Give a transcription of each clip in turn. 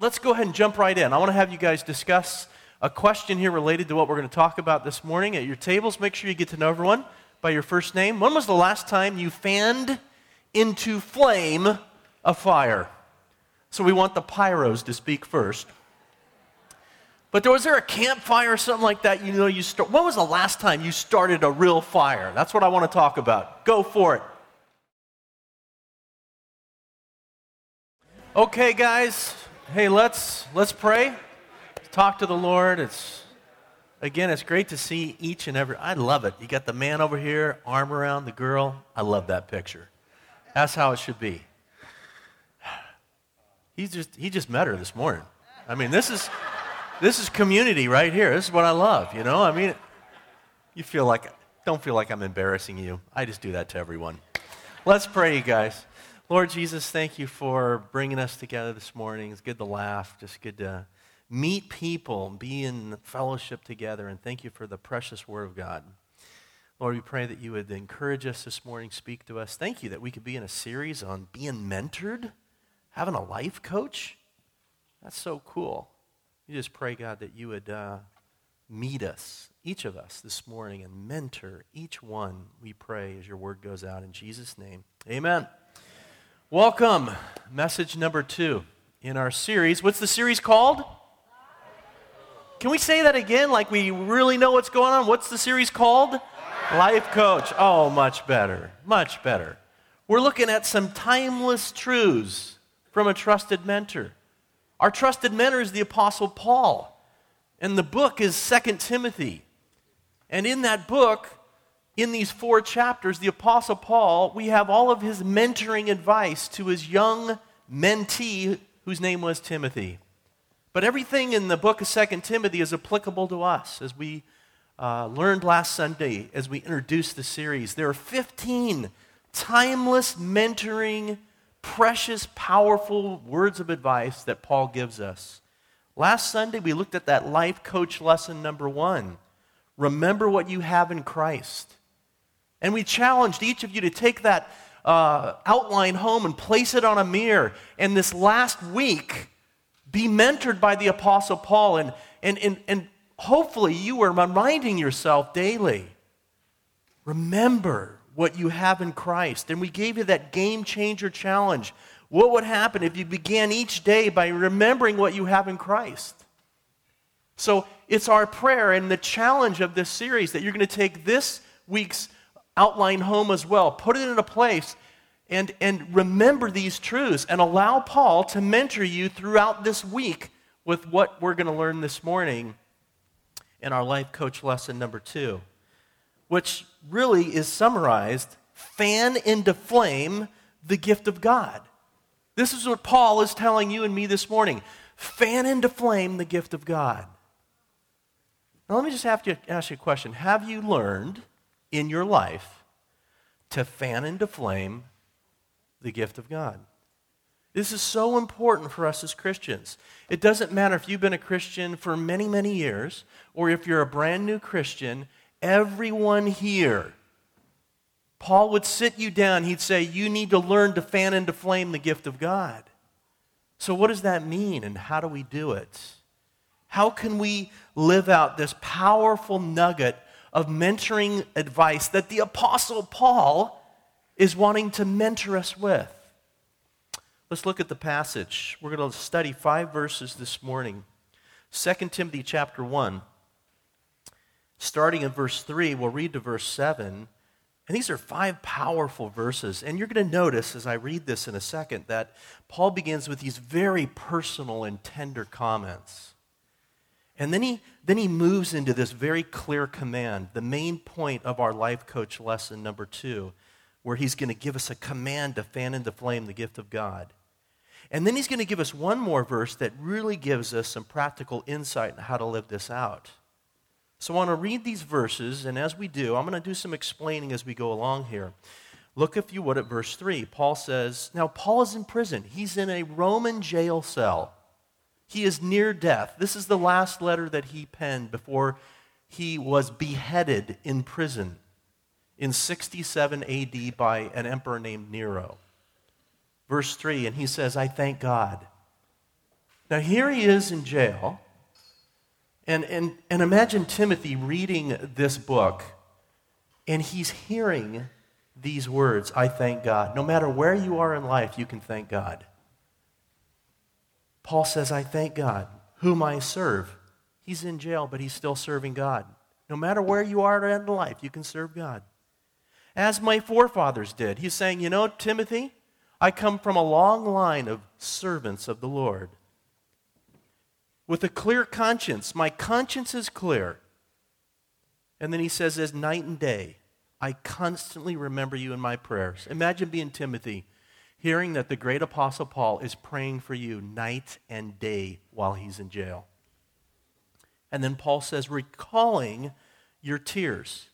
let's go ahead and jump right in. I want to have you guys discuss a question here related to what we're going to talk about this morning at your tables. Make sure you get to know everyone by your first name. When was the last time you fanned into flame a fire? So we want the pyros to speak first. But was there a campfire or something like that? You know, when was the last time you started a real fire? That's what I want to talk about. Go for it. Okay, guys. Hey, let's pray. Talk to the Lord. It's great to see each and every. I love it. You got the man over here, arm around the girl. I love that picture. That's how it should be. He just met her this morning. I mean, this is community right here. This is what I love, you know? I mean, don't feel like I'm embarrassing you. I just do that to everyone. Let's pray, you guys. Lord Jesus, thank you for bringing us together this morning. It's good to laugh, just good to meet people, be in fellowship together, and thank you for the precious word of God. Lord, we pray that you would encourage us this morning, speak to us. Thank you that we could be in a series on being mentored, having a life coach. That's so cool. You just pray, God, that you would meet us, each of us, this morning and mentor each one, we pray, as your word goes out in Jesus' name. Amen. Welcome. Message number 2 in our series. What's the series called? Can we say that again like we really know what's going on? What's the series called? Life Coach. Oh, much better. Much better. We're looking at some timeless truths from a trusted mentor. Our trusted mentor is the Apostle Paul, and the book is 2 Timothy. And in that book, in these 4 chapters, the Apostle Paul, we have all of his mentoring advice to his young mentee, whose name was Timothy. But everything in the book of 2 Timothy is applicable to us, as we learned last Sunday as we introduced the series. There are 15 timeless mentoring precious, powerful words of advice that Paul gives us. Last Sunday, we looked at that life coach lesson number 1. Remember what you have in Christ. And we challenged each of you to take that outline home and place it on a mirror. And this last week, be mentored by the Apostle Paul. And hopefully you were reminding yourself daily, remember what you have in Christ. And we gave you that game changer challenge. What would happen if you began each day by remembering what you have in Christ? So it's our prayer and the challenge of this series that you're going to take this week's outline home as well, put it in a place, and remember these truths and allow Paul to mentor you throughout this week with what we're going to learn this morning in our life coach lesson number 2. Which really is summarized, fan into flame the gift of God. This is what Paul is telling you and me this morning. Fan into flame the gift of God. Now let me just have to ask you a question. Have you learned in your life to fan into flame the gift of God? This is so important for us as Christians. It doesn't matter if you've been a Christian for many, many years or if you're a brand new Christian. Everyone here, Paul would sit you down. He'd say, you need to learn to fan into flame the gift of God. So what does that mean, and how do we do it? How can we live out this powerful nugget of mentoring advice that the Apostle Paul is wanting to mentor us with? Let's look at the passage. We're going to study 5 verses this morning. 2 Timothy chapter 1. Starting in verse 3, we'll read to verse 7. And these are 5 powerful verses. And you're going to notice as I read this in a second that Paul begins with these very personal and tender comments. And then he moves into this very clear command, the main point of our life coach lesson number 2, where he's going to give us a command to fan into flame the gift of God. And then he's going to give us one more verse that really gives us some practical insight on how to live this out. So I want to read these verses, and as we do, I'm going to do some explaining as we go along here. Look, if you would, at verse 3. Paul says, now Paul is in prison. He's in a Roman jail cell. He is near death. This is the last letter that he penned before he was beheaded in prison in 67 AD by an emperor named Nero. Verse 3, and he says, I thank God Now here he is in jail, and imagine Timothy reading this book, and he's hearing these words, I thank God. No matter where you are in life, you can thank God. Paul says, I thank God, whom I serve. He's in jail, but he's still serving God. No matter where you are in life, you can serve God. As my forefathers did. He's saying, you know, Timothy, I come from a long line of servants of the Lord. With a clear conscience, my conscience is clear. And then he says, as night and day, I constantly remember you in my prayers. Imagine being Timothy, hearing that the great Apostle Paul is praying for you night and day while he's in jail. And then Paul says, recalling your tears.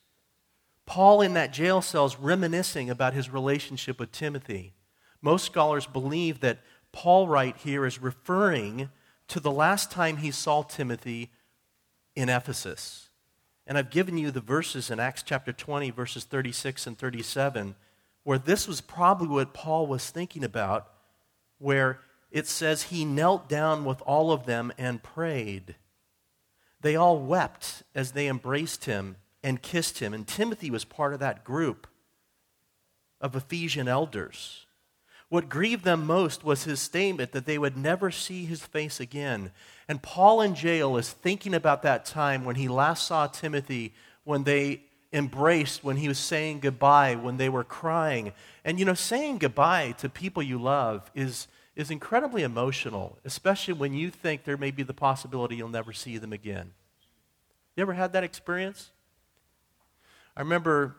Paul in that jail cell is reminiscing about his relationship with Timothy. Most scholars believe that Paul right here is referring to the last time he saw Timothy in Ephesus. And I've given you the verses in Acts chapter 20, verses 36 and 37, where this was probably what Paul was thinking about, where it says he knelt down with all of them and prayed. They all wept as they embraced him and kissed him. And Timothy was part of that group of Ephesian elders. What grieved them most was his statement that they would never see his face again. And Paul in jail is thinking about that time when he last saw Timothy, when they embraced, when he was saying goodbye, when they were crying. And you know, saying goodbye to people you love is incredibly emotional, especially when you think there may be the possibility you'll never see them again. You ever had that experience? I remember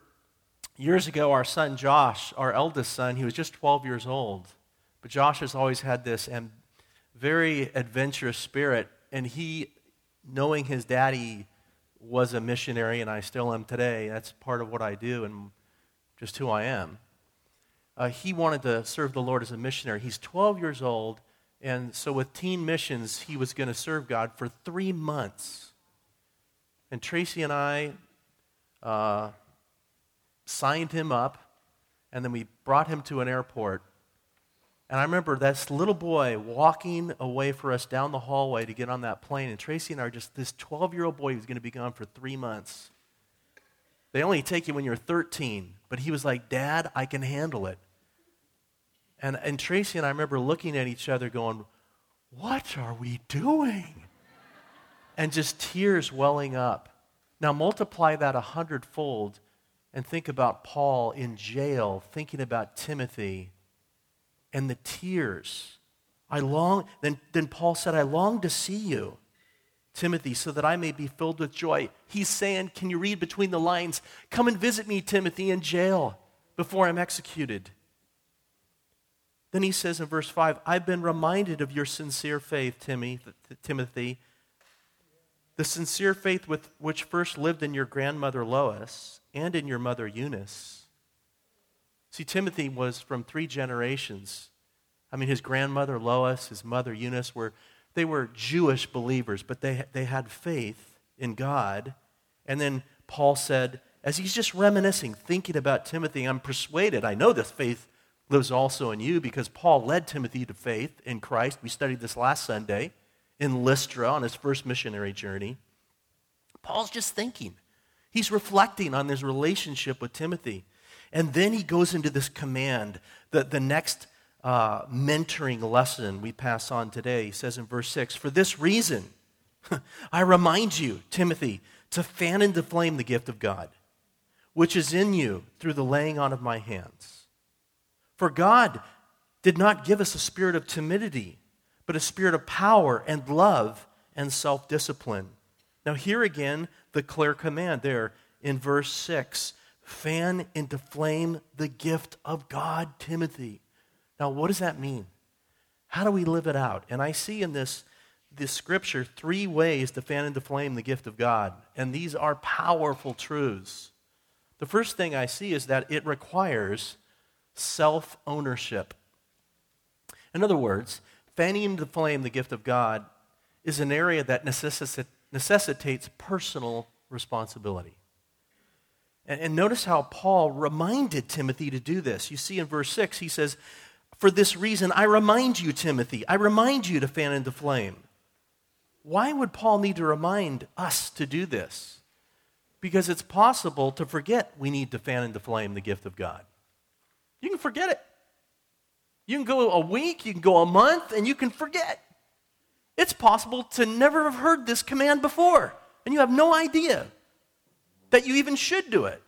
years ago, our son Josh, our eldest son, he was just 12 years old. But Josh has always had this very adventurous spirit. And he, knowing his daddy was a missionary, and I still am today, that's part of what I do and just who I am. He wanted to serve the Lord as a missionary. He's 12 years old, and so with Teen Missions, he was going to serve God for 3 months. And Tracy and I signed him up, and then we brought him to an airport. And I remember this little boy walking away for us down the hallway to get on that plane, and Tracy and I are just, this 12-year-old boy who's going to be gone for 3 months. They only take you when you're 13, but he was like, Dad, I can handle it. And Tracy and I remember looking at each other going, what are we doing? And just tears welling up. Now multiply that 100-fold and think about Paul in jail, thinking about Timothy and the tears. Then Paul said, I long to see you, Timothy, so that I may be filled with joy. He's saying, can you read between the lines? Come and visit me, Timothy, in jail before I'm executed. Then he says in verse 5, I've been reminded of your sincere faith, Timothy, the sincere faith with which first lived in your grandmother Lois and in your mother Eunice. See, Timothy was from 3 generations. I mean, his grandmother Lois, his mother Eunice were Jewish believers, but they had faith in God. And then Paul said, as he's just reminiscing, thinking about Timothy, I'm persuaded, I know this faith lives also in you because Paul led Timothy to faith in Christ. We studied this last Sunday in Lystra on his first missionary journey. Paul's just thinking. He's reflecting on his relationship with Timothy. And then he goes into this command, the next mentoring lesson we pass on today. He says in verse 6, for this reason, I remind you, Timothy, to fan into flame the gift of God, which is in you through the laying on of my hands. For God did not give us a spirit of timidity, but a spirit of power and love and self-discipline. Now here again, the clear command there in verse 6, fan into flame the gift of God, Timothy. Now, what does that mean? How do we live it out? And I see in this scripture 3 ways to fan into flame the gift of God. And these are powerful truths. The first thing I see is that it requires self-ownership. In other words, fanning into flame the gift of God is an area that necessitates personal responsibility. And notice how Paul reminded Timothy to do this. You see in verse 6, he says, For this reason, I remind you, Timothy, I remind you to fan into flame. Why would Paul need to remind us to do this? Because it's possible to forget we need to fan into flame the gift of God. You can forget it. You can go a week, you can go a month, and you can forget. It's possible to never have heard this command before, and you have no idea that you even should do it.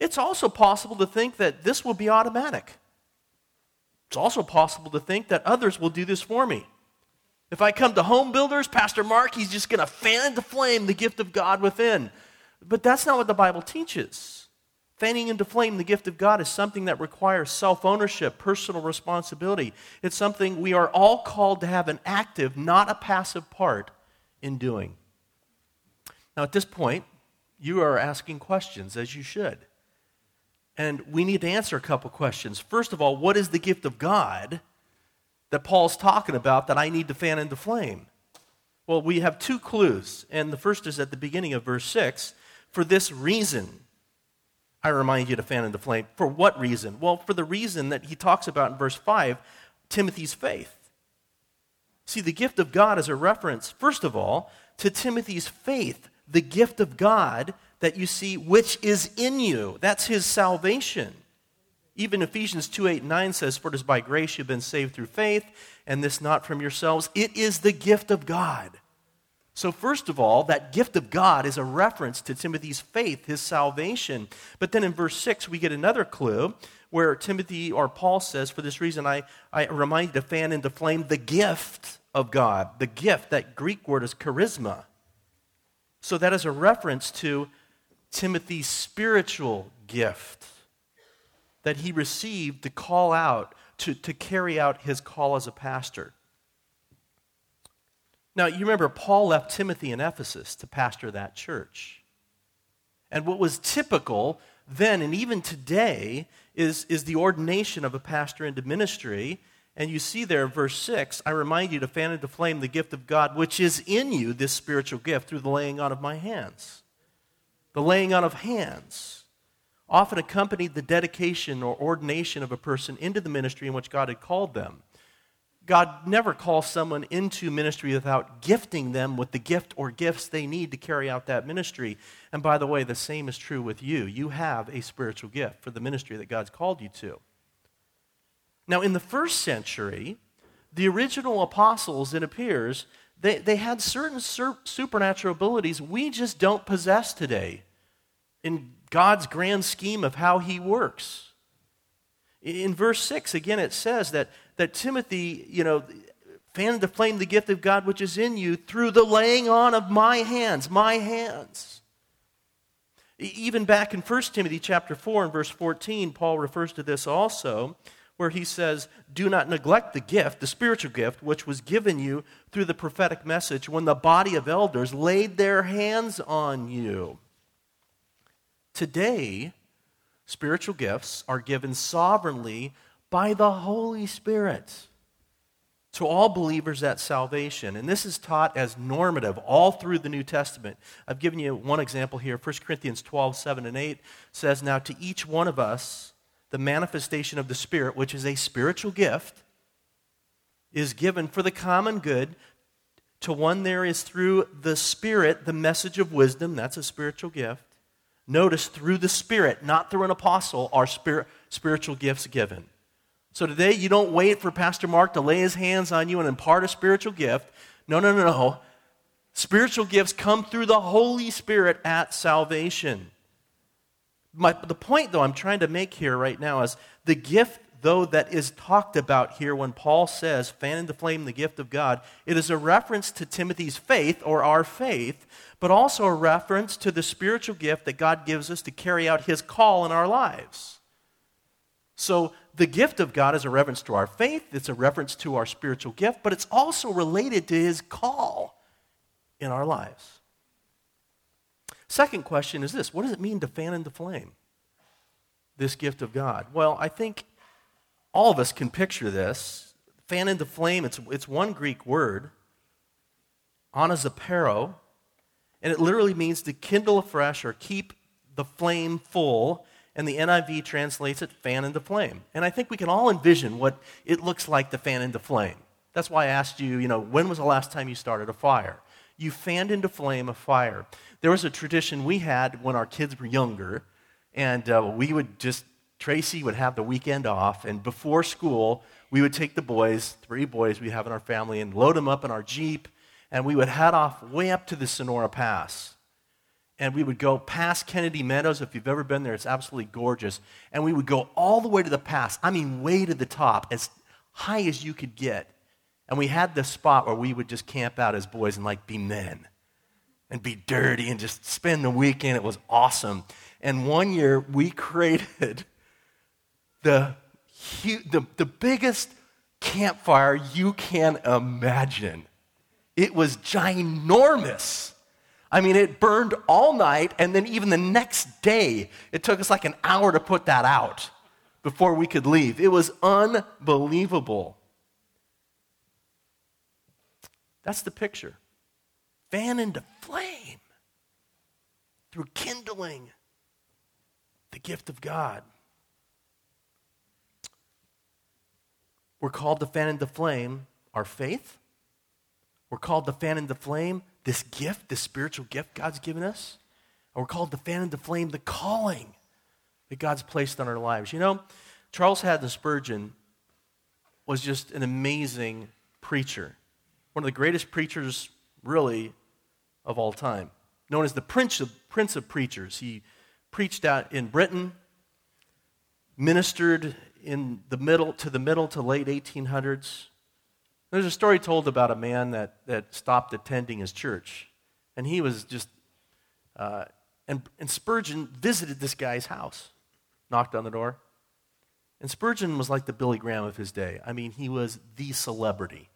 It's also possible to think that this will be automatic. It's also possible to think that others will do this for me. If I come to Home Builders, Pastor Mark, he's just going to fan into flame the gift of God within. But that's not what the Bible teaches. Fanning into flame the gift of God is something that requires self-ownership, personal responsibility. It's something we are all called to have an active, not a passive part in doing. Now, at this point, you are asking questions, as you should. And we need to answer a couple questions. First of all, what is the gift of God that Paul's talking about that I need to fan into flame? Well, we have two clues, and the first is at the beginning of verse 6. For this reason, I remind you to fan into flame. For what reason? Well, for the reason that he talks about in verse 5, Timothy's faith. See, the gift of God is a reference, first of all, to Timothy's faith, the gift of God that you see, which is in you. That's his salvation. Even Ephesians 2:8-9 says, for it is by grace you've been saved through faith, and this not from yourselves. It is the gift of God. So first of all, that gift of God is a reference to Timothy's faith, his salvation. But then in verse 6, we get another clue where Timothy or Paul says, for this reason I remind you to fan into flame the gift of God. The gift, that Greek word is charisma. So that is a reference to Timothy's spiritual gift that he received to call out, to carry out his call as a pastor. Now, you remember Paul left Timothy in Ephesus to pastor that church. And what was typical then and even today is the ordination of a pastor into ministry. And you see there in verse 6, I remind you to fan into flame the gift of God which is in you, this spiritual gift, through the laying on of my hands. The laying on of hands often accompanied the dedication or ordination of a person into the ministry in which God had called them. God never calls someone into ministry without gifting them with the gift or gifts they need to carry out that ministry. And by the way, the same is true with you. You have a spiritual gift for the ministry that God's called you to. Now, in the first century, the original apostles, it appears, they had certain supernatural abilities we just don't possess today in God's grand scheme of how he works. In verse 6, again, it says that Timothy, fanned into flame the gift of God which is in you through the laying on of my hands, my hands. Even back in 1 Timothy chapter 4 and verse 14, Paul refers to this also, where he says, do not neglect the gift, the spiritual gift, which was given you through the prophetic message when the body of elders laid their hands on you. Today, spiritual gifts are given sovereignly by the Holy Spirit to all believers at salvation. And this is taught as normative all through the New Testament. I've given you one example here. 1 Corinthians 12:7-8 says, now to each one of us, the manifestation of the Spirit, which is a spiritual gift, is given for the common good. To one there is through the Spirit the message of wisdom. That's a spiritual gift. Notice, through the Spirit, not through an apostle, are spiritual gifts given. So today you don't wait for Pastor Mark to lay his hands on you and impart a spiritual gift. No. Spiritual gifts come through the Holy Spirit at salvation. The point, though, I'm trying to make here right now is the gift, though, that is talked about here when Paul says, fan into flame the gift of God, it is a reference to Timothy's faith or our faith, but also a reference to the spiritual gift that God gives us to carry out his call in our lives. So the gift of God is a reference to our faith, it's a reference to our spiritual gift, but it's also related to his call in our lives. Second question is this: what does it mean to fan into flame this gift of God? Well, I think all of us can picture this. Fan into flame, it's one Greek word, anazapero, and it literally means to kindle afresh or keep the flame full. and the NIV translates it fan into flame. And I think we can all envision what it looks like to fan into flame. That's why I asked you, when was the last time you started a fire? You fanned into flame a fire. There was a tradition we had when our kids were younger, and Tracy would have the weekend off, and before school, we would take the boys, 3 boys we have in our family, and load them up in our Jeep, and we would head off way up to the Sonora Pass. And we would go past Kennedy Meadows. If you've ever been there, it's absolutely gorgeous. And we would go all the way to the pass. I mean, way to the top, as high as you could get. And we had this spot where we would just camp out as boys and be men and be dirty and just spend the weekend. It was awesome. And one year we created the biggest campfire you can imagine. It was ginormous. I mean, it burned all night, and then even the next day, it took us an hour to put that out before we could leave. It was unbelievable. That's the picture. Fan into flame through kindling the gift of God. We're called to fan into flame our faith. We're called to fan into flame this gift, this spiritual gift God's given us. And we're called to fan into flame the calling that God's placed on our lives. Charles Haddon Spurgeon was just an amazing preacher. One of the greatest preachers, really, of all time. Known as the Prince of Preachers. He preached out in Britain, ministered in the middle to late 1800s. There's a story told about a man that stopped attending his church. And he was just, and Spurgeon visited this guy's house, knocked on the door. And Spurgeon was like the Billy Graham of his day. I mean, he was the celebrity.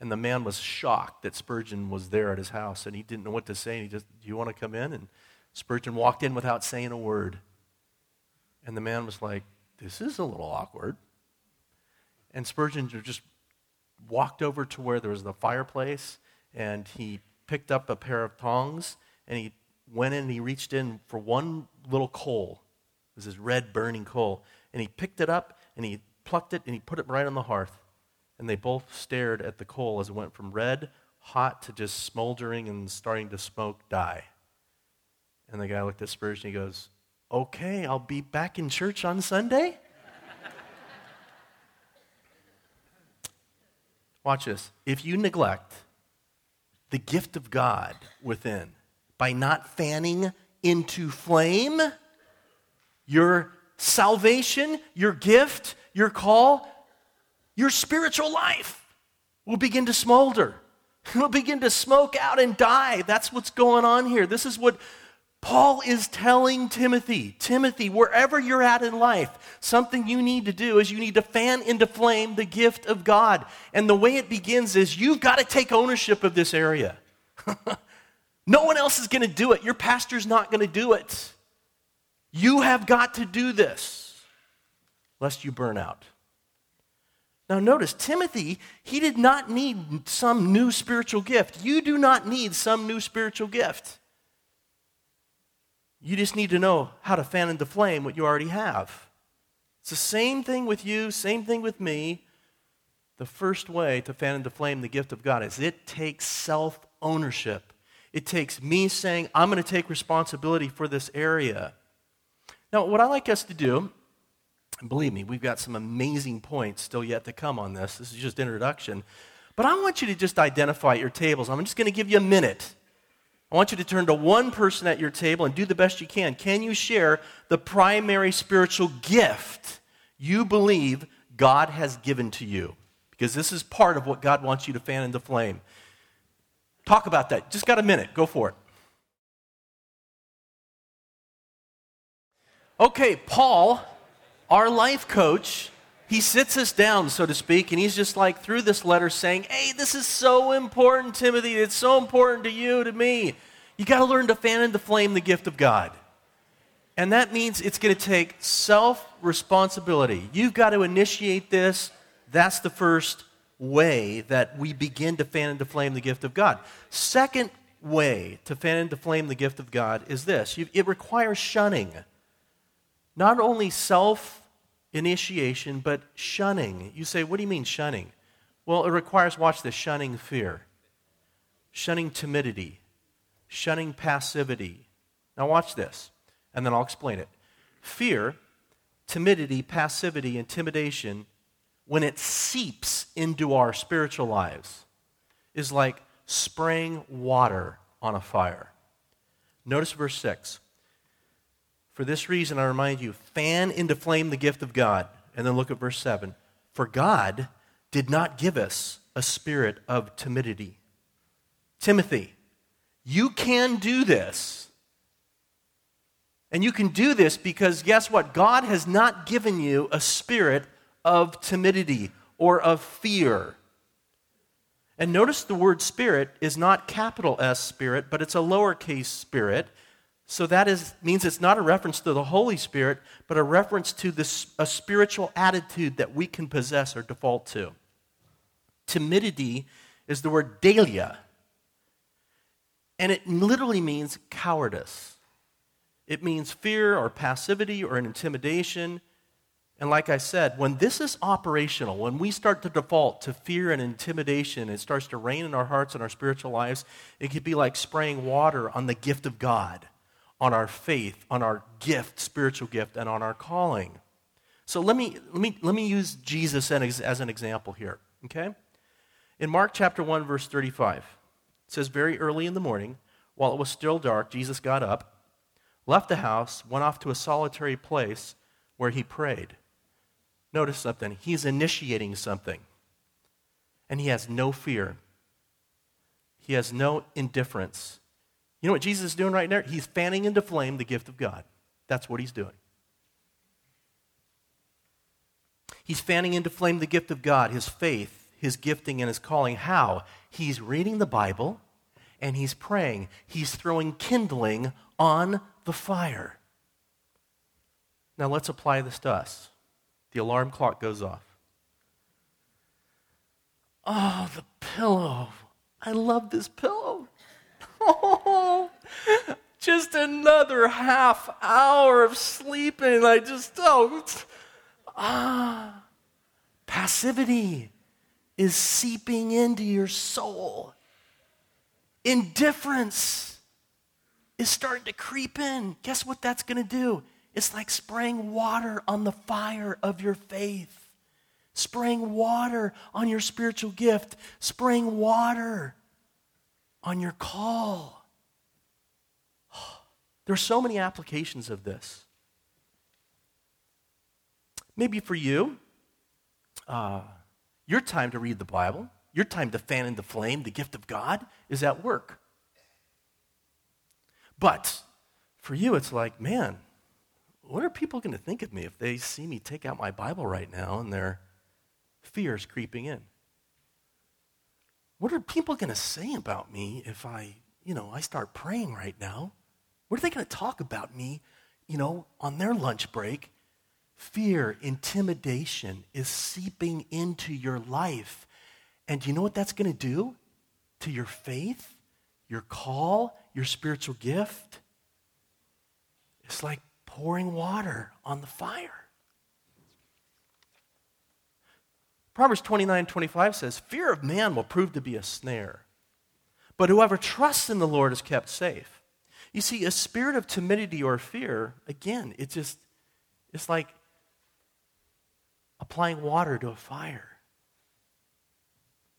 And the man was shocked that Spurgeon was there at his house, and he didn't know what to say. And he just, do you want to come in? And Spurgeon walked in without saying a word. And the man was like, this is a little awkward. And Spurgeon just walked over to where there was the fireplace, and he picked up a pair of tongs, and he went in and he reached in for one little coal. It was this red burning coal. And he picked it up, and he plucked it, and he put it right on the hearth. And they both stared at the coal as it went from red, hot, to just smoldering and starting to smoke, die. And the guy looked at Spurgeon, and he goes, okay, I'll be back in church on Sunday? Watch this. If you neglect the gift of God within by not fanning into flame your salvation, your gift, your call, your spiritual life will begin to smolder. It will begin to smoke out and die. That's what's going on here. This is what Paul is telling Timothy. Timothy, wherever you're at in life, something you need to do is you need to fan into flame the gift of God. And the way it begins is you've got to take ownership of this area. No one else is going to do it. Your pastor's not going to do it. You have got to do this, lest you burn out. Now notice, Timothy, he did not need some new spiritual gift. You do not need some new spiritual gift. You just need to know how to fan into flame what you already have. It's the same thing with you, same thing with me. The first way to fan into flame the gift of God is it takes self-ownership. It takes me saying, I'm going to take responsibility for this area. Now, what I like us to do, and believe me, we've got some amazing points still yet to come on this. This is just introduction. But I want you to just identify at your tables. I'm just going to give you a minute. I want you to turn to one person at your table and do the best you can. Can you share the primary spiritual gift you believe God has given to you? Because this is part of what God wants you to fan into flame. Talk about that. Just got a minute. Go for it. Okay, Paul, our life coach, he sits us down, so to speak, and he's just through this letter saying, hey, this is so important, Timothy. It's so important to you, to me. You got to learn to fan into flame the gift of God. And that means it's going to take self-responsibility. You've got to initiate this. That's the first way that we begin to fan into flame the gift of God. Second way to fan into flame the gift of God is this. It requires shunning. Not only self-initiation, but shunning. You say, what do you mean shunning? Well, it requires, watch this, shunning fear, shunning timidity, shunning passivity. Now watch this, and then I'll explain it. Fear, timidity, passivity, intimidation, when it seeps into our spiritual lives, is like spraying water on a fire. Notice verse 6. For this reason, I remind you, fan into flame the gift of God. And then look at verse 7. For God did not give us a spirit of timidity. Timothy, you can do this. And you can do this because guess what? God has not given you a spirit of timidity or of fear. And notice the word spirit is not capital S spirit, but it's a lowercase spirit. So that means it's not a reference to the Holy Spirit, but a reference to a spiritual attitude that we can possess or default to. Timidity is the word dahlia, and it literally means cowardice. It means fear or passivity or an intimidation. And like I said, when this is operational, when we start to default to fear and intimidation, it starts to reign in our hearts and our spiritual lives. It could be like spraying water on the gift of God, on our faith, on our gift, spiritual gift, and on our calling. So let me use Jesus as an example here, okay? In Mark chapter 1, verse 35, it says, very early in the morning, while it was still dark, Jesus got up, left the house, went off to a solitary place where he prayed. Notice something. He's initiating something. And he has no fear. He has no indifference. You know what Jesus is doing right now? He's fanning into flame the gift of God. That's what he's doing. He's fanning into flame the gift of God, his faith, his gifting, and his calling. How? He's reading the Bible, and he's praying. He's throwing kindling on the fire. Now let's apply this to us. The alarm clock goes off. Oh, the pillow. I love this pillow. Oh, just another half hour of sleeping. I just don't. Passivity is seeping into your soul. Indifference is starting to creep in. Guess what that's going to do? It's like spraying water on the fire of your faith, spraying water on your spiritual gift, spraying water on your call. There are so many applications of this. Maybe for you, your time to read the Bible, your time to fan into flame the gift of God is at work. But for you, it's like, man, what are people going to think of me if they see me take out my Bible right now and their fear's creeping in? What are people going to say about me if I start praying right now? What are they going to talk about me, on their lunch break? Fear, intimidation is seeping into your life. And do you know what that's going to do to your faith, your call, your spiritual gift? It's like pouring water on the fire. Proverbs 29:25 says, fear of man will prove to be a snare, but whoever trusts in the Lord is kept safe. You see, a spirit of timidity or fear, again, it's like applying water to a fire.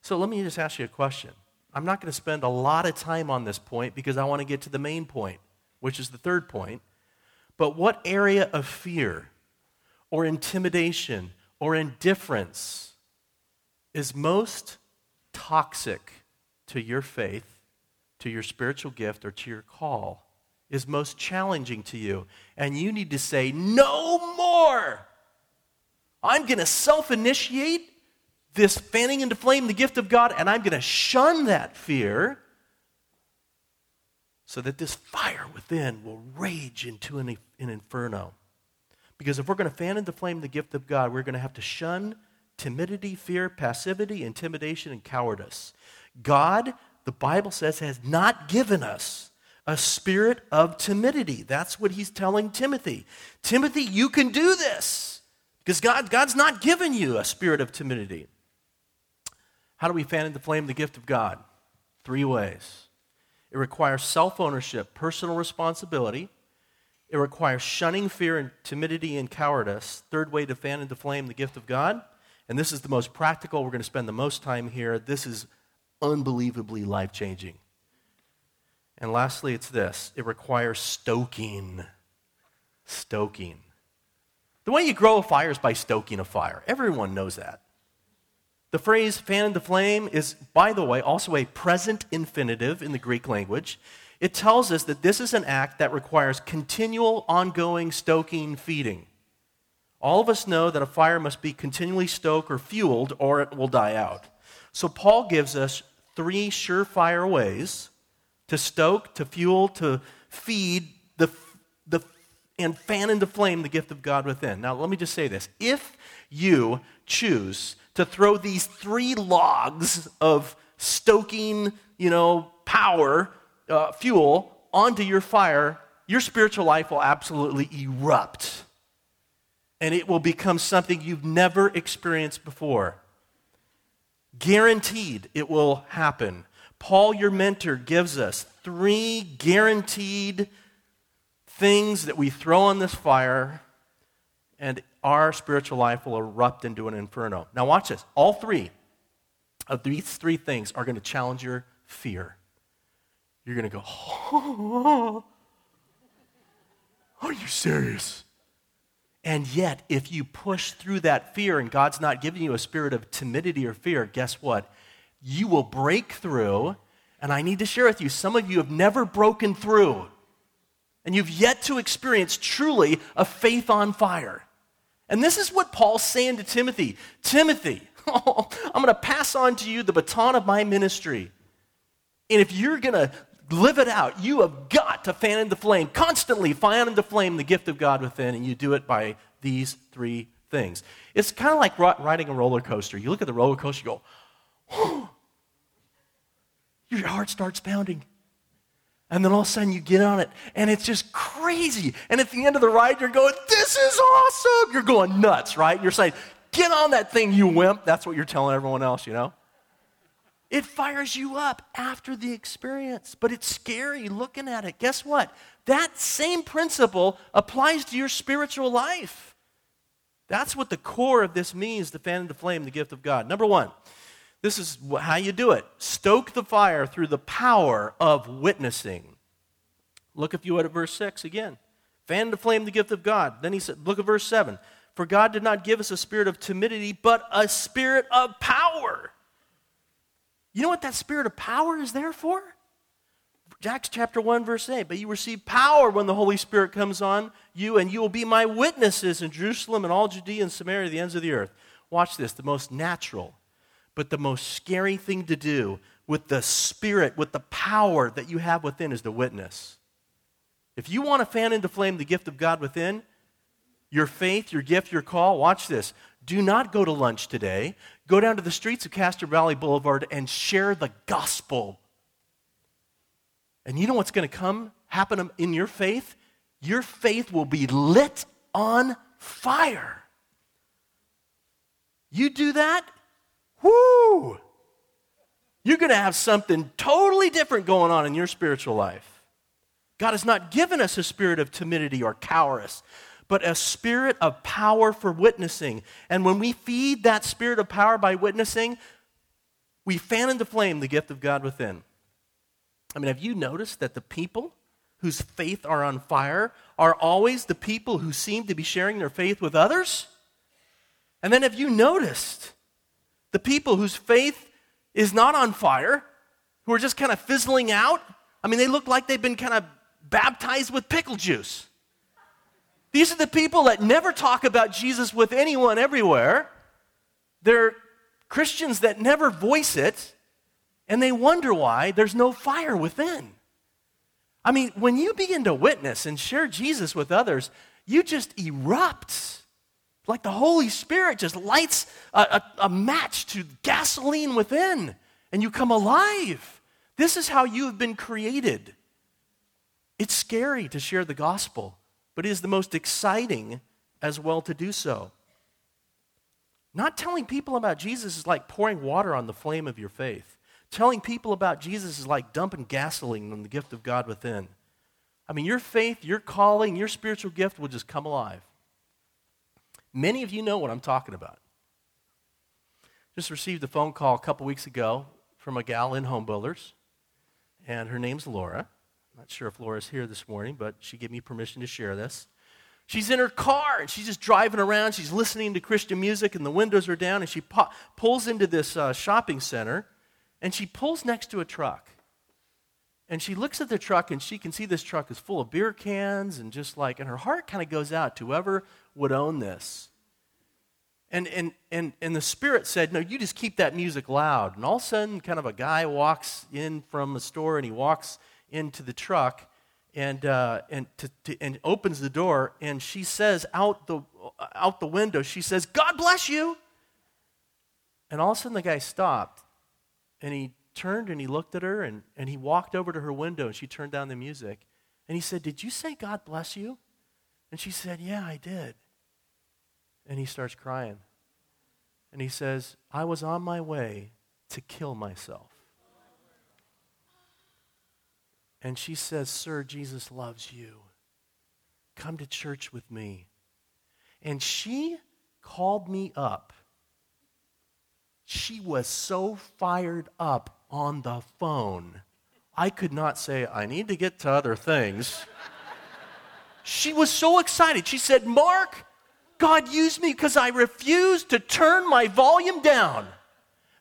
So let me just ask you a question. I'm not going to spend a lot of time on this point because I want to get to the main point, which is the third point. But what area of fear or intimidation or indifference is most toxic to your faith, to your spiritual gift, or to your call, is most challenging to you? And you need to say, no more. I'm going to self-initiate this fanning into flame the gift of God, and I'm going to shun that fear, so that this fire within will rage into an inferno. Because if we're going to fan into flame the gift of God, we're going to have to shun timidity, fear, passivity, intimidation, and cowardice. God, the Bible says, has not given us a spirit of timidity. That's what he's telling Timothy. Timothy, you can do this because God's not given you a spirit of timidity. How do we fan into flame the gift of God? 3 ways. It requires self-ownership, personal responsibility. It requires shunning fear and timidity and cowardice. 3rd way to fan into flame the gift of God. And this is the most practical. We're going to spend the most time here. This is unbelievably life-changing. And lastly, it's this. It requires stoking. Stoking. The way you grow a fire is by stoking a fire. Everyone knows that. The phrase fan into flame is, by the way, also a present infinitive in the Greek language. It tells us that this is an act that requires continual, ongoing stoking, feeding. All of us know that a fire must be continually stoked or fueled or it will die out. So Paul gives us 3 surefire ways to stoke, to fuel, to feed, and fan into flame the gift of God within. Now, let me just say this. If you choose to throw these 3 logs of stoking, power, fuel onto your fire, your spiritual life will absolutely erupt. And it will become something you've never experienced before. Guaranteed it will happen. Paul, your mentor, gives us 3 guaranteed things that we throw on this fire, and our spiritual life will erupt into an inferno. Now watch this. All 3 of these 3 things are going to challenge your fear. You're going to go, oh, are you serious? And yet, if you push through that fear and God's not giving you a spirit of timidity or fear, guess what? You will break through, and I need to share with you, some of you have never broken through, and you've yet to experience truly a faith on fire. And this is what Paul's saying to Timothy. Timothy, I'm going to pass on to you the baton of my ministry, and if you're going to live it out, you have got to fan into flame, constantly fan into flame the gift of God within, and you do it by these 3 things. It's kind of like riding a roller coaster. You look at the roller coaster, you go, oh, your heart starts pounding. And then all of a sudden you get on it, and it's just crazy. And at the end of the ride, you're going, this is awesome. You're going nuts, right? You're saying, get on that thing, you wimp. That's what you're telling everyone else, It fires you up after the experience, but it's scary looking at it. Guess what? That same principle applies to your spiritual life. That's what the core of this means, to fan into flame the gift of God. Number 1, this is how you do it. Stoke the fire through the power of witnessing. Look, if you would, at verse 6 again. Fan into flame the gift of God. Then he said, look at verse 7. For God did not give us a spirit of timidity, but a spirit of power. You know what that spirit of power is there for? Acts chapter 1, verse 8. But you receive power when the Holy Spirit comes on you, and you will be my witnesses in Jerusalem and all Judea and Samaria, the ends of the earth. Watch this. The most natural, but the most scary thing to do with the spirit, with the power that you have within, is to witness. If you want to fan into flame the gift of God within, your faith, your gift, your call, watch this. Do not go to lunch today. Go down to the streets of Castor Valley Boulevard and share the gospel. And you know what's going to happen in your faith? Your faith will be lit on fire. You do that, whoo! You're going to have something totally different going on in your spiritual life. God has not given us a spirit of timidity or cowardice, but a spirit of power for witnessing. And when we feed that spirit of power by witnessing, we fan into flame the gift of God within. I mean, have you noticed that the people whose faith are on fire are always the people who seem to be sharing their faith with others? And then have you noticed the people whose faith is not on fire, who are just kind of fizzling out? I mean, they look like they've been kind of baptized with pickle juice. These are the people that never talk about Jesus with anyone everywhere. They're Christians that never voice it, and they wonder why there's no fire within. I mean, when you begin to witness and share Jesus with others, you just erupt. Like the Holy Spirit just lights a match to gasoline within, and you come alive. This is how you have been created. It's scary to share the gospel, but it is the most exciting as well to do so. Not telling people about Jesus is like pouring water on the flame of your faith. Telling people about Jesus is like dumping gasoline on the gift of God within. I mean, your faith, your calling, your spiritual gift will just come alive. Many of you know what I'm talking about. Just received a phone call a couple weeks ago from a gal in Home Builders, and her name's Laura. I'm not sure if Laura's here this morning, but she gave me permission to share this. She's in her car, and she's just driving around. She's listening to Christian music, and the windows are down, and she pulls into this shopping center, and she pulls next to a truck. And she looks at the truck, and she can see this truck is full of beer cans, and just like, and her heart kind of goes out to whoever would own this. And the Spirit said, no, you just keep that music loud. And all of a sudden, kind of a guy walks in from a store, and he walks into the truck, and opens the door, and she says out the window, she says, God bless you. And all of a sudden the guy stopped, and he turned and he looked at her, and he walked over to her window, and she turned down the music, and he said, did you say God bless you? And she said, yeah, I did. And he starts crying, and he says, I was on my way to kill myself. And she says, sir, Jesus loves you. Come to church with me. And she called me up. She was so fired up on the phone. I could not say, I need to get to other things. She was so excited. She said, Mark, God used me because I refused to turn my volume down.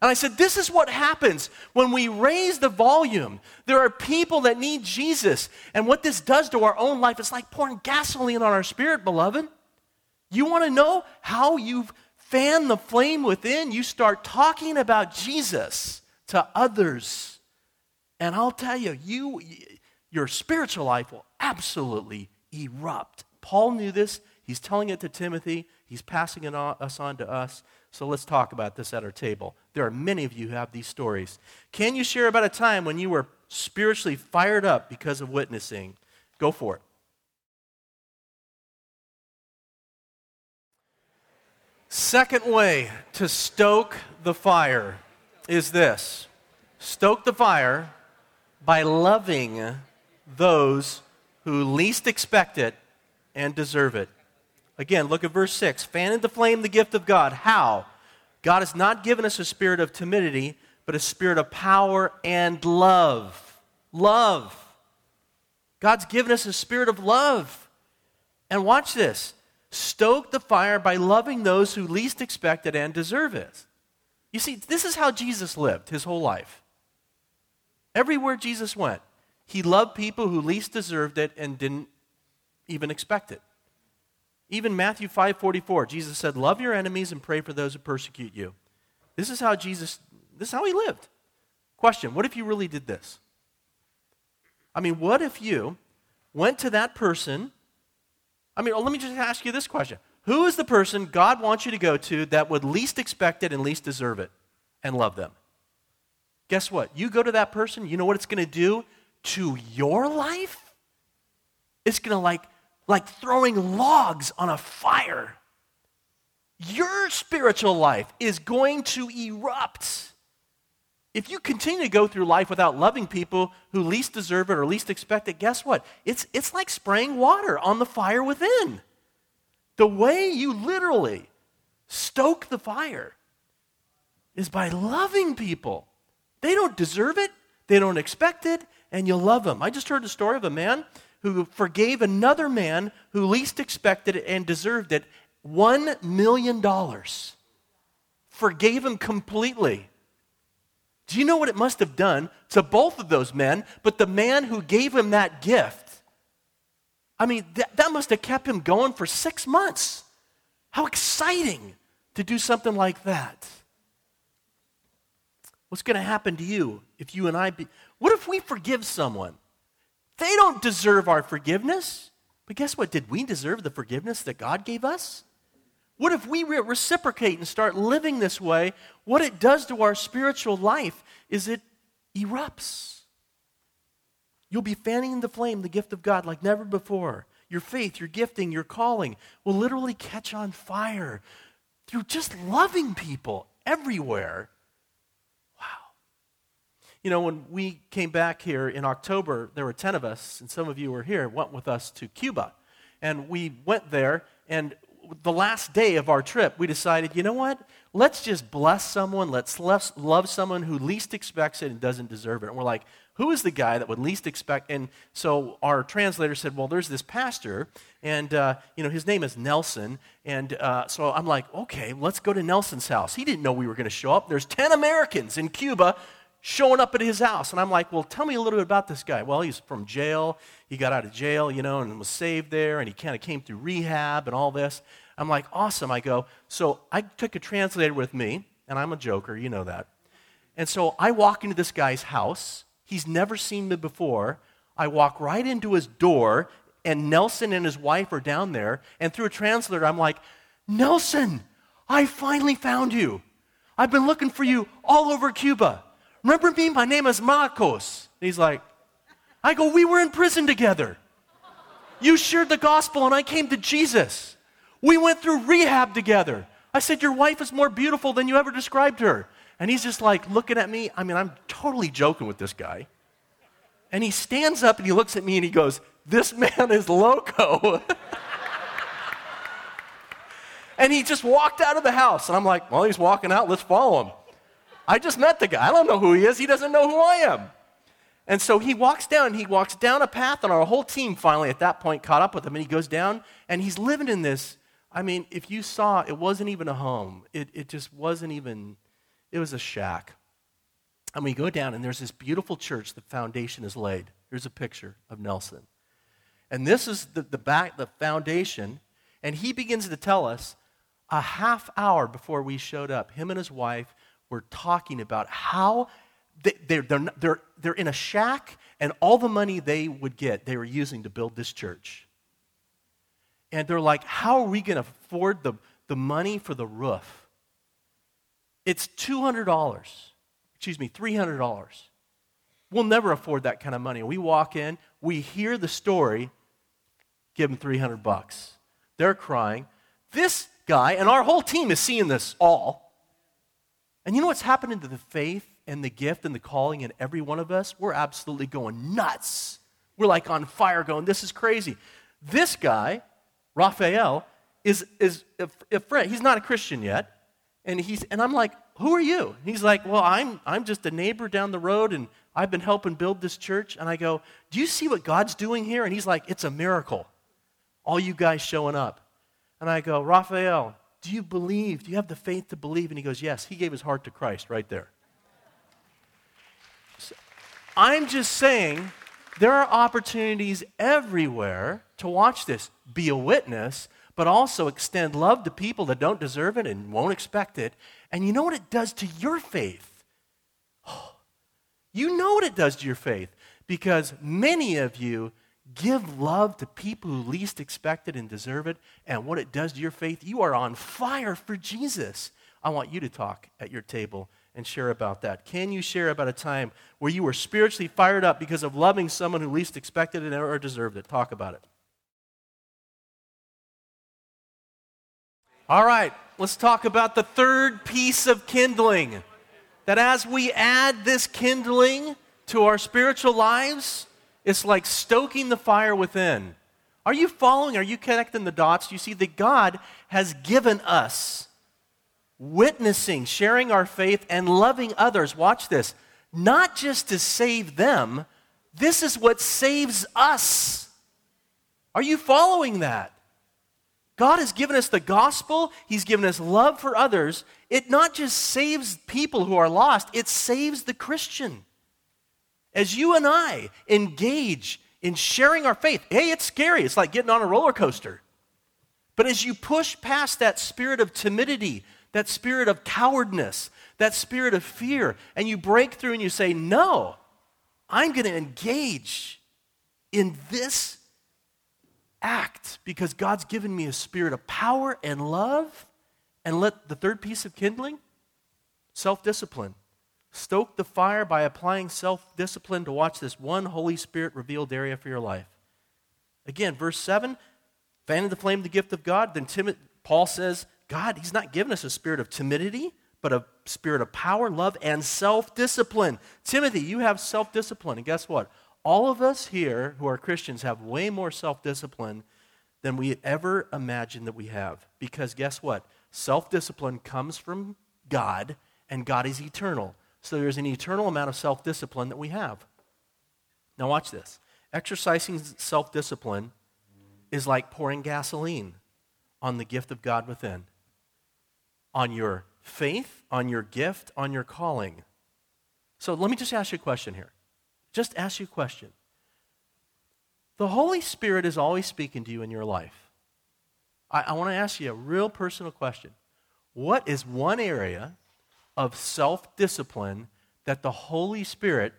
And I said, this is what happens when we raise the volume. There are people that need Jesus. And what this does to our own life, it's like pouring gasoline on our spirit, beloved. You want to know how you fan the flame within? You start talking about Jesus to others. And I'll tell you, your spiritual life will absolutely erupt. Paul knew this. He's telling it to Timothy. He's passing it on to us. So let's talk about this at our table. There are many of you who have these stories. Can you share about a time when you were spiritually fired up because of witnessing? Go for it. Second way to stoke the fire is this. Stoke the fire by loving those who least expect it and deserve it. Again, look at verse 6. Fan into flame the gift of God. How? God has not given us a spirit of timidity, but a spirit of power and love. Love. God's given us a spirit of love. And watch this. Stoke the fire by loving those who least expect it and deserve it. You see, this is how Jesus lived his whole life. Everywhere Jesus went, he loved people who least deserved it and didn't even expect it. Even Matthew 5:44, Jesus said, love your enemies and pray for those who persecute you. This is how he lived. Question, what if you really did this? I mean, what if you went to that person? I mean, let me just ask you this question. Who is the person God wants you to go to that would least expect it and least deserve it, and love them? Guess what? You go to that person, you know what it's going to do to your life? It's going to like throwing logs on a fire. Your spiritual life is going to erupt. If you continue to go through life without loving people who least deserve it or least expect it, guess what? It's like spraying water on the fire within. The way you literally stoke the fire is by loving people. They don't deserve it, they don't expect it, and you love them. I just heard the story of a man who forgave another man who least expected it and deserved it, $1 million. Forgave him completely. Do you know what it must have done to both of those men, but the man who gave him that gift? I mean, that must have kept him going for 6 months. How exciting to do something like that. What's going to happen to you if you and I what if we forgive someone? They don't deserve our forgiveness. But guess what? Did we deserve the forgiveness that God gave us? What if we reciprocate and start living this way? What it does to our spiritual life is it erupts. You'll be fanning in the flame the gift of God like never before. Your faith, your gifting, your calling will literally catch on fire through just loving people everywhere. Wow. You know, when we came back here in October, there were 10 of us, and some of you were here, went with us to Cuba. And we went there, and the last day of our trip, we decided, you know what? Let's just bless someone. Let's love someone who least expects it and doesn't deserve it. And we're like, who is the guy that would least expect? And so our translator said, well, there's this pastor, and his name is Nelson. And so I'm like, okay, let's go to Nelson's house. He didn't know we were going to show up. There's 10 Americans in Cuba showing up at his house. And I'm like, well, tell me a little bit about this guy. Well, he's from jail. He got out of jail, and was saved there, and he kind of came through rehab and all this. I'm like, awesome. I go, so I took a translator with me, and I'm a joker, you know that. And so I walk into this guy's house. He's never seen me before. I walk right into his door, and Nelson and his wife are down there. And through a translator, I'm like, Nelson, I finally found you. I've been looking for you all over Cuba. Remember me? My name is Marcos. And he's like, I go, we were in prison together. You shared the gospel, and I came to Jesus. We went through rehab together. I said, your wife is more beautiful than you ever described her. And he's just like looking at me. I mean, I'm totally joking with this guy. And he stands up and he looks at me and he goes, this man is loco. And he just walked out of the house. And I'm like, well, he's walking out. Let's follow him. I just met the guy. I don't know who he is. He doesn't know who I am. And so he walks down a path, and our whole team finally at that point caught up with him. And he goes down and he's living in this. I mean, if you saw, it wasn't even a home. It just wasn't even, it was a shack. And we go down, and there's this beautiful church. The foundation is laid. Here's a picture of Nelson. And this is the foundation. And he begins to tell us a half hour before we showed up, him and his wife were talking about how they're in a shack, and all the money they would get, they were using to build this church. And they're like, how are we going to afford the money for the roof? It's $300. We'll never afford that kind of money. We walk in, we hear the story, give them $300. They're crying. This guy, and our whole team is seeing this all. And you know what's happening to the faith and the gift and the calling in every one of us? We're absolutely going nuts. We're like on fire going, this is crazy. This guy, Raphael, is a friend. He's not a Christian yet, and I'm like, who are you? And he's like, well, I'm just a neighbor down the road, and I've been helping build this church. And I go, do you see what God's doing here? And he's like, it's a miracle. All you guys showing up. And I go, Raphael, do you believe? Do you have the faith to believe? And he goes, yes. He gave his heart to Christ right there. So, I'm just saying, there are opportunities everywhere to watch this, be a witness, but also extend love to people that don't deserve it and won't expect it. And you know what it does to your faith? Oh, you know what it does to your faith, because many of you give love to people who least expect it and deserve it, and what it does to your faith, you are on fire for Jesus. I want you to talk at your table and share about that. Can you share about a time where you were spiritually fired up because of loving someone who least expected it or deserved it? Talk about it. All right, let's talk about the third piece of kindling. That as we add this kindling to our spiritual lives, it's like stoking the fire within. Are you following? Are you connecting the dots? You see that God has given us witnessing, sharing our faith, and loving others. Watch this. Not just to save them. This is what saves us. Are you following that? God has given us the gospel. He's given us love for others. It not just saves people who are lost. It saves the Christian. As you and I engage in sharing our faith, hey, it's scary. It's like getting on a roller coaster. But as you push past that spirit of timidity, that spirit of cowardness, that spirit of fear, and you break through and you say, no, I'm going to engage in this act because God's given me a spirit of power and love. And let the third piece of kindling, self-discipline. Stoke the fire by applying self-discipline to watch this one Holy Spirit revealed area for your life. Again, verse 7, fan into flame the gift of God. Then Paul says, God, he's not given us a spirit of timidity, but a spirit of power, love, and self-discipline. Timothy, you have self-discipline. And guess what? All of us here who are Christians have way more self-discipline than we ever imagined that we have. Because guess what? Self-discipline comes from God, and God is eternal. So there's an eternal amount of self-discipline that we have. Now watch this. Exercising self-discipline is like pouring gasoline on the gift of God within, on your faith, on your gift, on your calling. So let me just ask you a question here. Just ask you a question. The Holy Spirit is always speaking to you in your life. I want to ask you a real personal question. What is one area of self-discipline that the Holy Spirit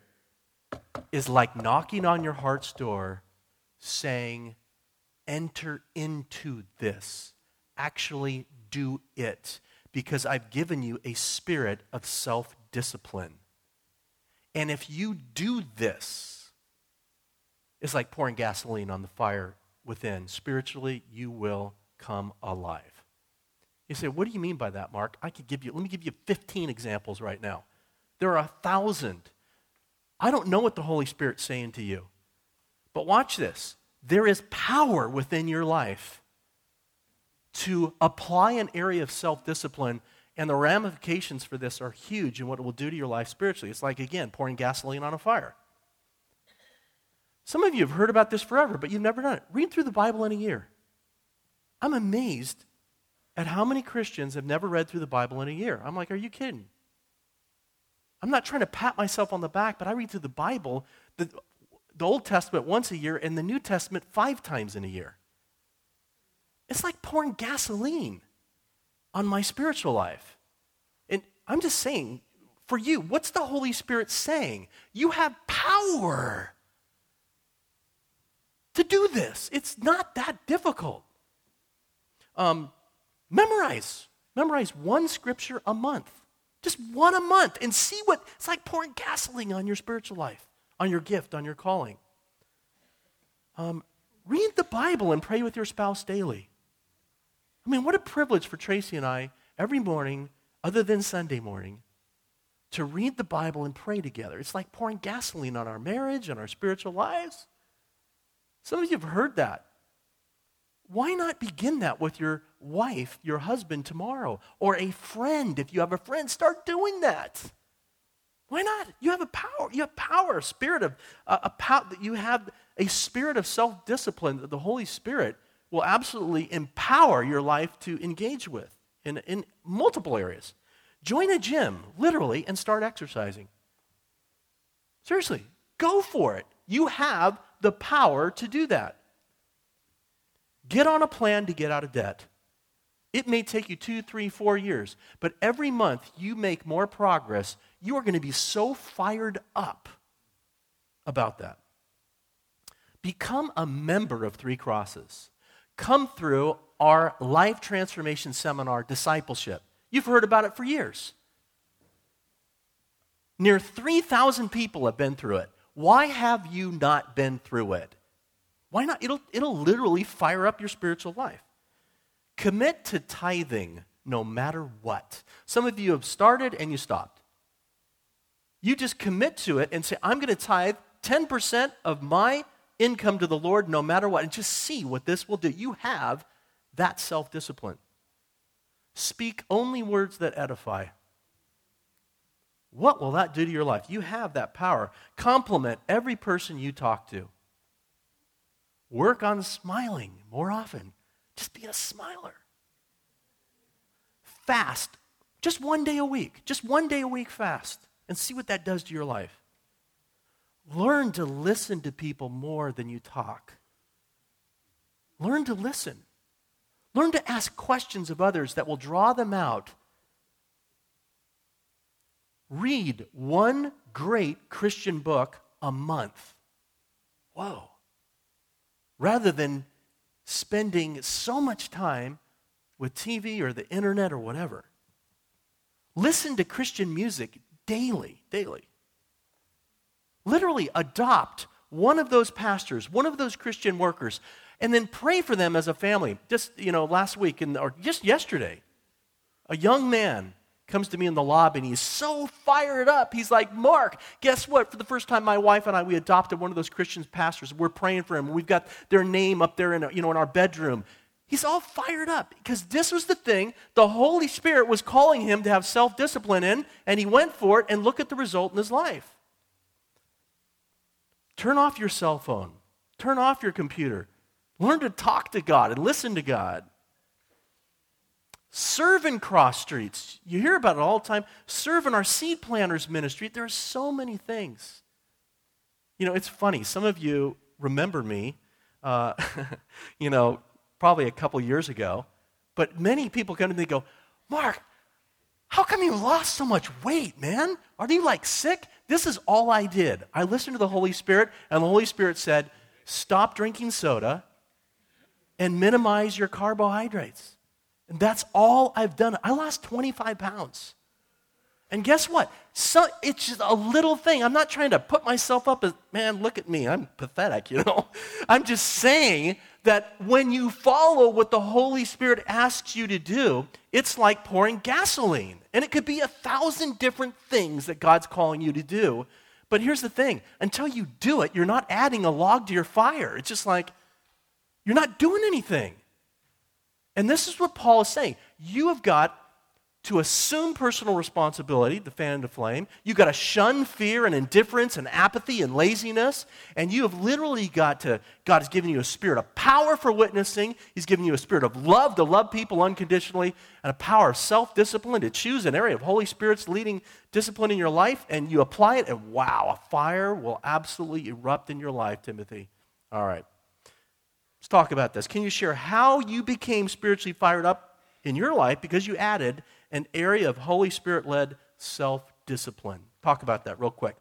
is like knocking on your heart's door saying, enter into this. Actually do it because I've given you a spirit of self-discipline. And if you do this, it's like pouring gasoline on the fire within. Spiritually, you will come alive. You say, what do you mean by that, Mark? Let me give you 15 examples right now. There are 1,000. I don't know what the Holy Spirit's saying to you. But watch this. There is power within your life to apply an area of self-discipline, and the ramifications for this are huge in what it will do to your life spiritually. It's like, again, pouring gasoline on a fire. Some of you have heard about this forever, but you've never done it. Read through the Bible in a year. I'm amazed at how many Christians have never read through the Bible in a year. I'm like, are you kidding? I'm not trying to pat myself on the back, but I read through the Bible, the Old Testament once a year and the New Testament 5 times in a year. It's like pouring gasoline on my spiritual life. And I'm just saying, for you, what's the Holy Spirit saying? You have power to do this. It's not that difficult. Memorize one scripture a month. Just one a month and see what, it's like pouring gasoline on your spiritual life, on your gift, on your calling. Read the Bible and pray with your spouse daily. I mean, what a privilege for Tracy and I every morning, other than Sunday morning, to read the Bible and pray together. It's like pouring gasoline on our marriage, on our spiritual lives. Some of you have heard that. Why not begin that with your wife, your husband tomorrow, or a friend? If you have a friend, start doing that. Why not? You have a spirit of self-discipline that the Holy Spirit will absolutely empower your life to engage with in multiple areas. Join a gym, literally, and start exercising. Seriously, go for it. You have the power to do that. Get on a plan to get out of debt. It may take you 2, 3, 4 years, but every month you make more progress, you are going to be so fired up about that. Become a member of Three Crosses. Come through our Life Transformation Seminar, Discipleship. You've heard about it for years. Near 3,000 people have been through it. Why have you not been through it? Why not? It'll literally fire up your spiritual life. Commit to tithing no matter what. Some of you have started and you stopped. You just commit to it and say, I'm going to tithe 10% of my income to the Lord no matter what, and just see what this will do. You have that self-discipline. Speak only words that edify. What will that do to your life? You have that power. Compliment every person you talk to. Work on smiling more often. Just be a smiler. Fast. Just one day a week. Just one day a week fast. And see what that does to your life. Learn to listen to people more than you talk. Learn to listen. Learn to ask questions of others that will draw them out. Read one great Christian book a month. Whoa. Rather than spending so much time with TV or the internet or whatever. Listen to Christian music daily. Literally adopt one of those pastors, one of those Christian workers, and then pray for them as a family. Just, last week or just yesterday, a young man comes to me in the lobby and he's so fired up. He's like, Mark, guess what? For the first time, my wife and I, we adopted one of those Christian pastors. We're praying for him. We've got their name up there in our bedroom. He's all fired up because this was the thing the Holy Spirit was calling him to have self-discipline in, and he went for it, and look at the result in his life. Turn off your cell phone. Turn off your computer. Learn to talk to God and listen to God. Serve in Cross Streets. You hear about it all the time. Serve in our seed planters ministry. There are so many things. It's funny. Some of you remember me, probably a couple years ago, but many people come to me and go, Mark, how come you lost so much weight, man? Aren't you sick? This is all I did. I listened to the Holy Spirit, and the Holy Spirit said, stop drinking soda and minimize your carbohydrates. And that's all I've done. I lost 25 pounds. And guess what? So it's just a little thing. I'm not trying to put myself up as, man, look at me. I'm pathetic, I'm just saying that when you follow what the Holy Spirit asks you to do, it's like pouring gasoline. And it could be 1,000 different things that God's calling you to do. But here's the thing. Until you do it, you're not adding a log to your fire. It's just you're not doing anything. And this is what Paul is saying. You have got to assume personal responsibility, the fan and the flame. You've got to shun fear and indifference and apathy and laziness. And you have literally God has given you a spirit of power for witnessing. He's given you a spirit of love to love people unconditionally, and a power of self-discipline to choose an area of Holy Spirit's leading discipline in your life. And you apply it, and wow, a fire will absolutely erupt in your life, Timothy. All right, let's talk about this. Can you share how you became spiritually fired up in your life because you added an area of Holy Spirit-led self-discipline? Talk about that real quick.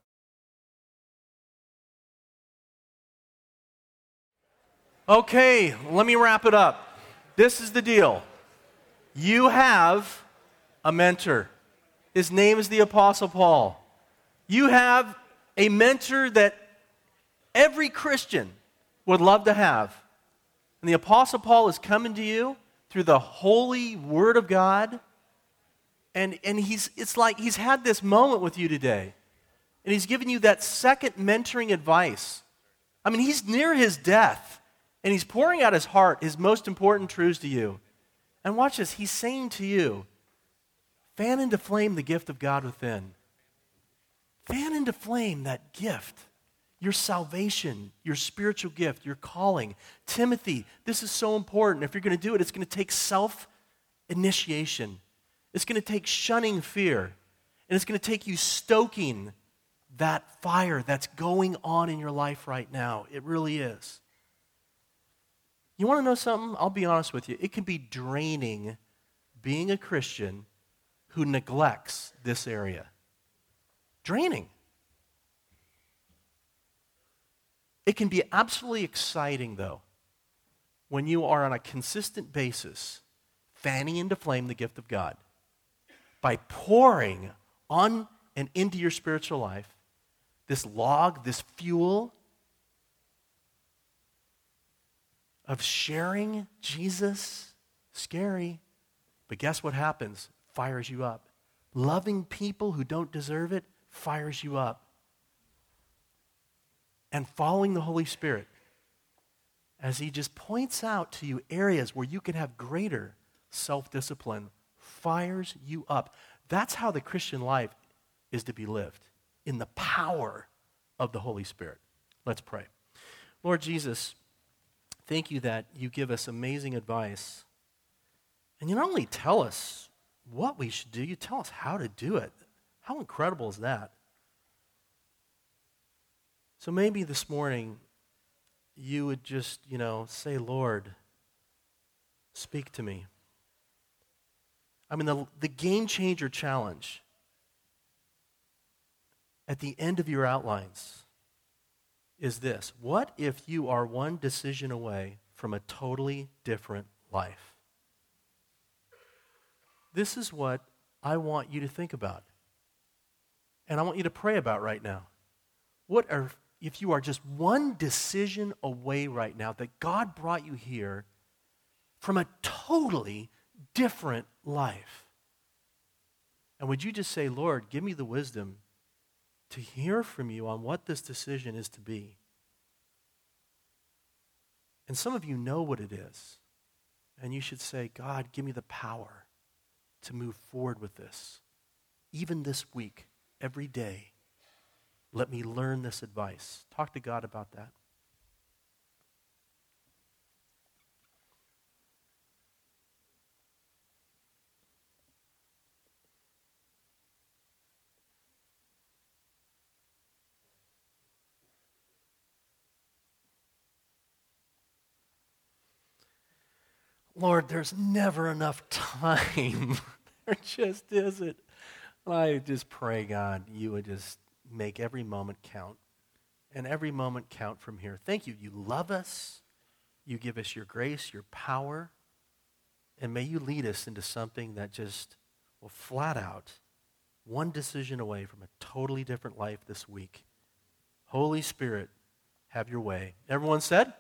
Okay, let me wrap it up. This is the deal. You have a mentor. His name is the Apostle Paul. You have a mentor that every Christian would love to have. And the Apostle Paul is coming to you through the holy Word of God. And he's had this moment with you today. And he's given you that second mentoring advice. I mean, he's near his death. And he's pouring out his heart, his most important truths to you. And watch this. He's saying to you, fan into flame the gift of God within. Fan into flame that gift. Your salvation, your spiritual gift, your calling. Timothy, this is so important. If you're going to do it, it's going to take self-initiation. It's going to take shunning fear, and it's going to take you stoking that fire that's going on in your life right now. It really is. You want to know something? I'll be honest with you. It can be draining being a Christian who neglects this area. Draining. It can be absolutely exciting, though, when you are on a consistent basis fanning into flame the gift of God, by pouring on and into your spiritual life this log, this fuel of sharing Jesus. Scary. But guess what happens? Fires you up. Loving people who don't deserve it fires you up. And following the Holy Spirit as he just points out to you areas where you can have greater self-discipline fires you up. That's how the Christian life is to be lived, in the power of the Holy Spirit. Let's pray. Lord Jesus, thank you that you give us amazing advice. And you not only tell us what we should do, you tell us how to do it. How incredible is that? So maybe this morning you would just, say, Lord, speak to me. I mean, the Game Changer Challenge at the end of your outlines is this. What if you are one decision away from a totally different life? This is what I want you to think about. and I want you to pray about right now. What are, if you are just one decision away right now that God brought you here from a totally different life? And would you just say, Lord, give me the wisdom to hear from you on what this decision is to be? And some of you know what it is. And you should say, God, give me the power to move forward with this. Even this week, every day, let me learn this advice. Talk to God about that. Lord, there's never enough time. There just isn't. I just pray, God, you would just make every moment count, and every moment count from here. Thank you. You love us. You give us your grace, your power, and may you lead us into something that just will flat out one decision away from a totally different life this week. Holy Spirit, have your way. Everyone said?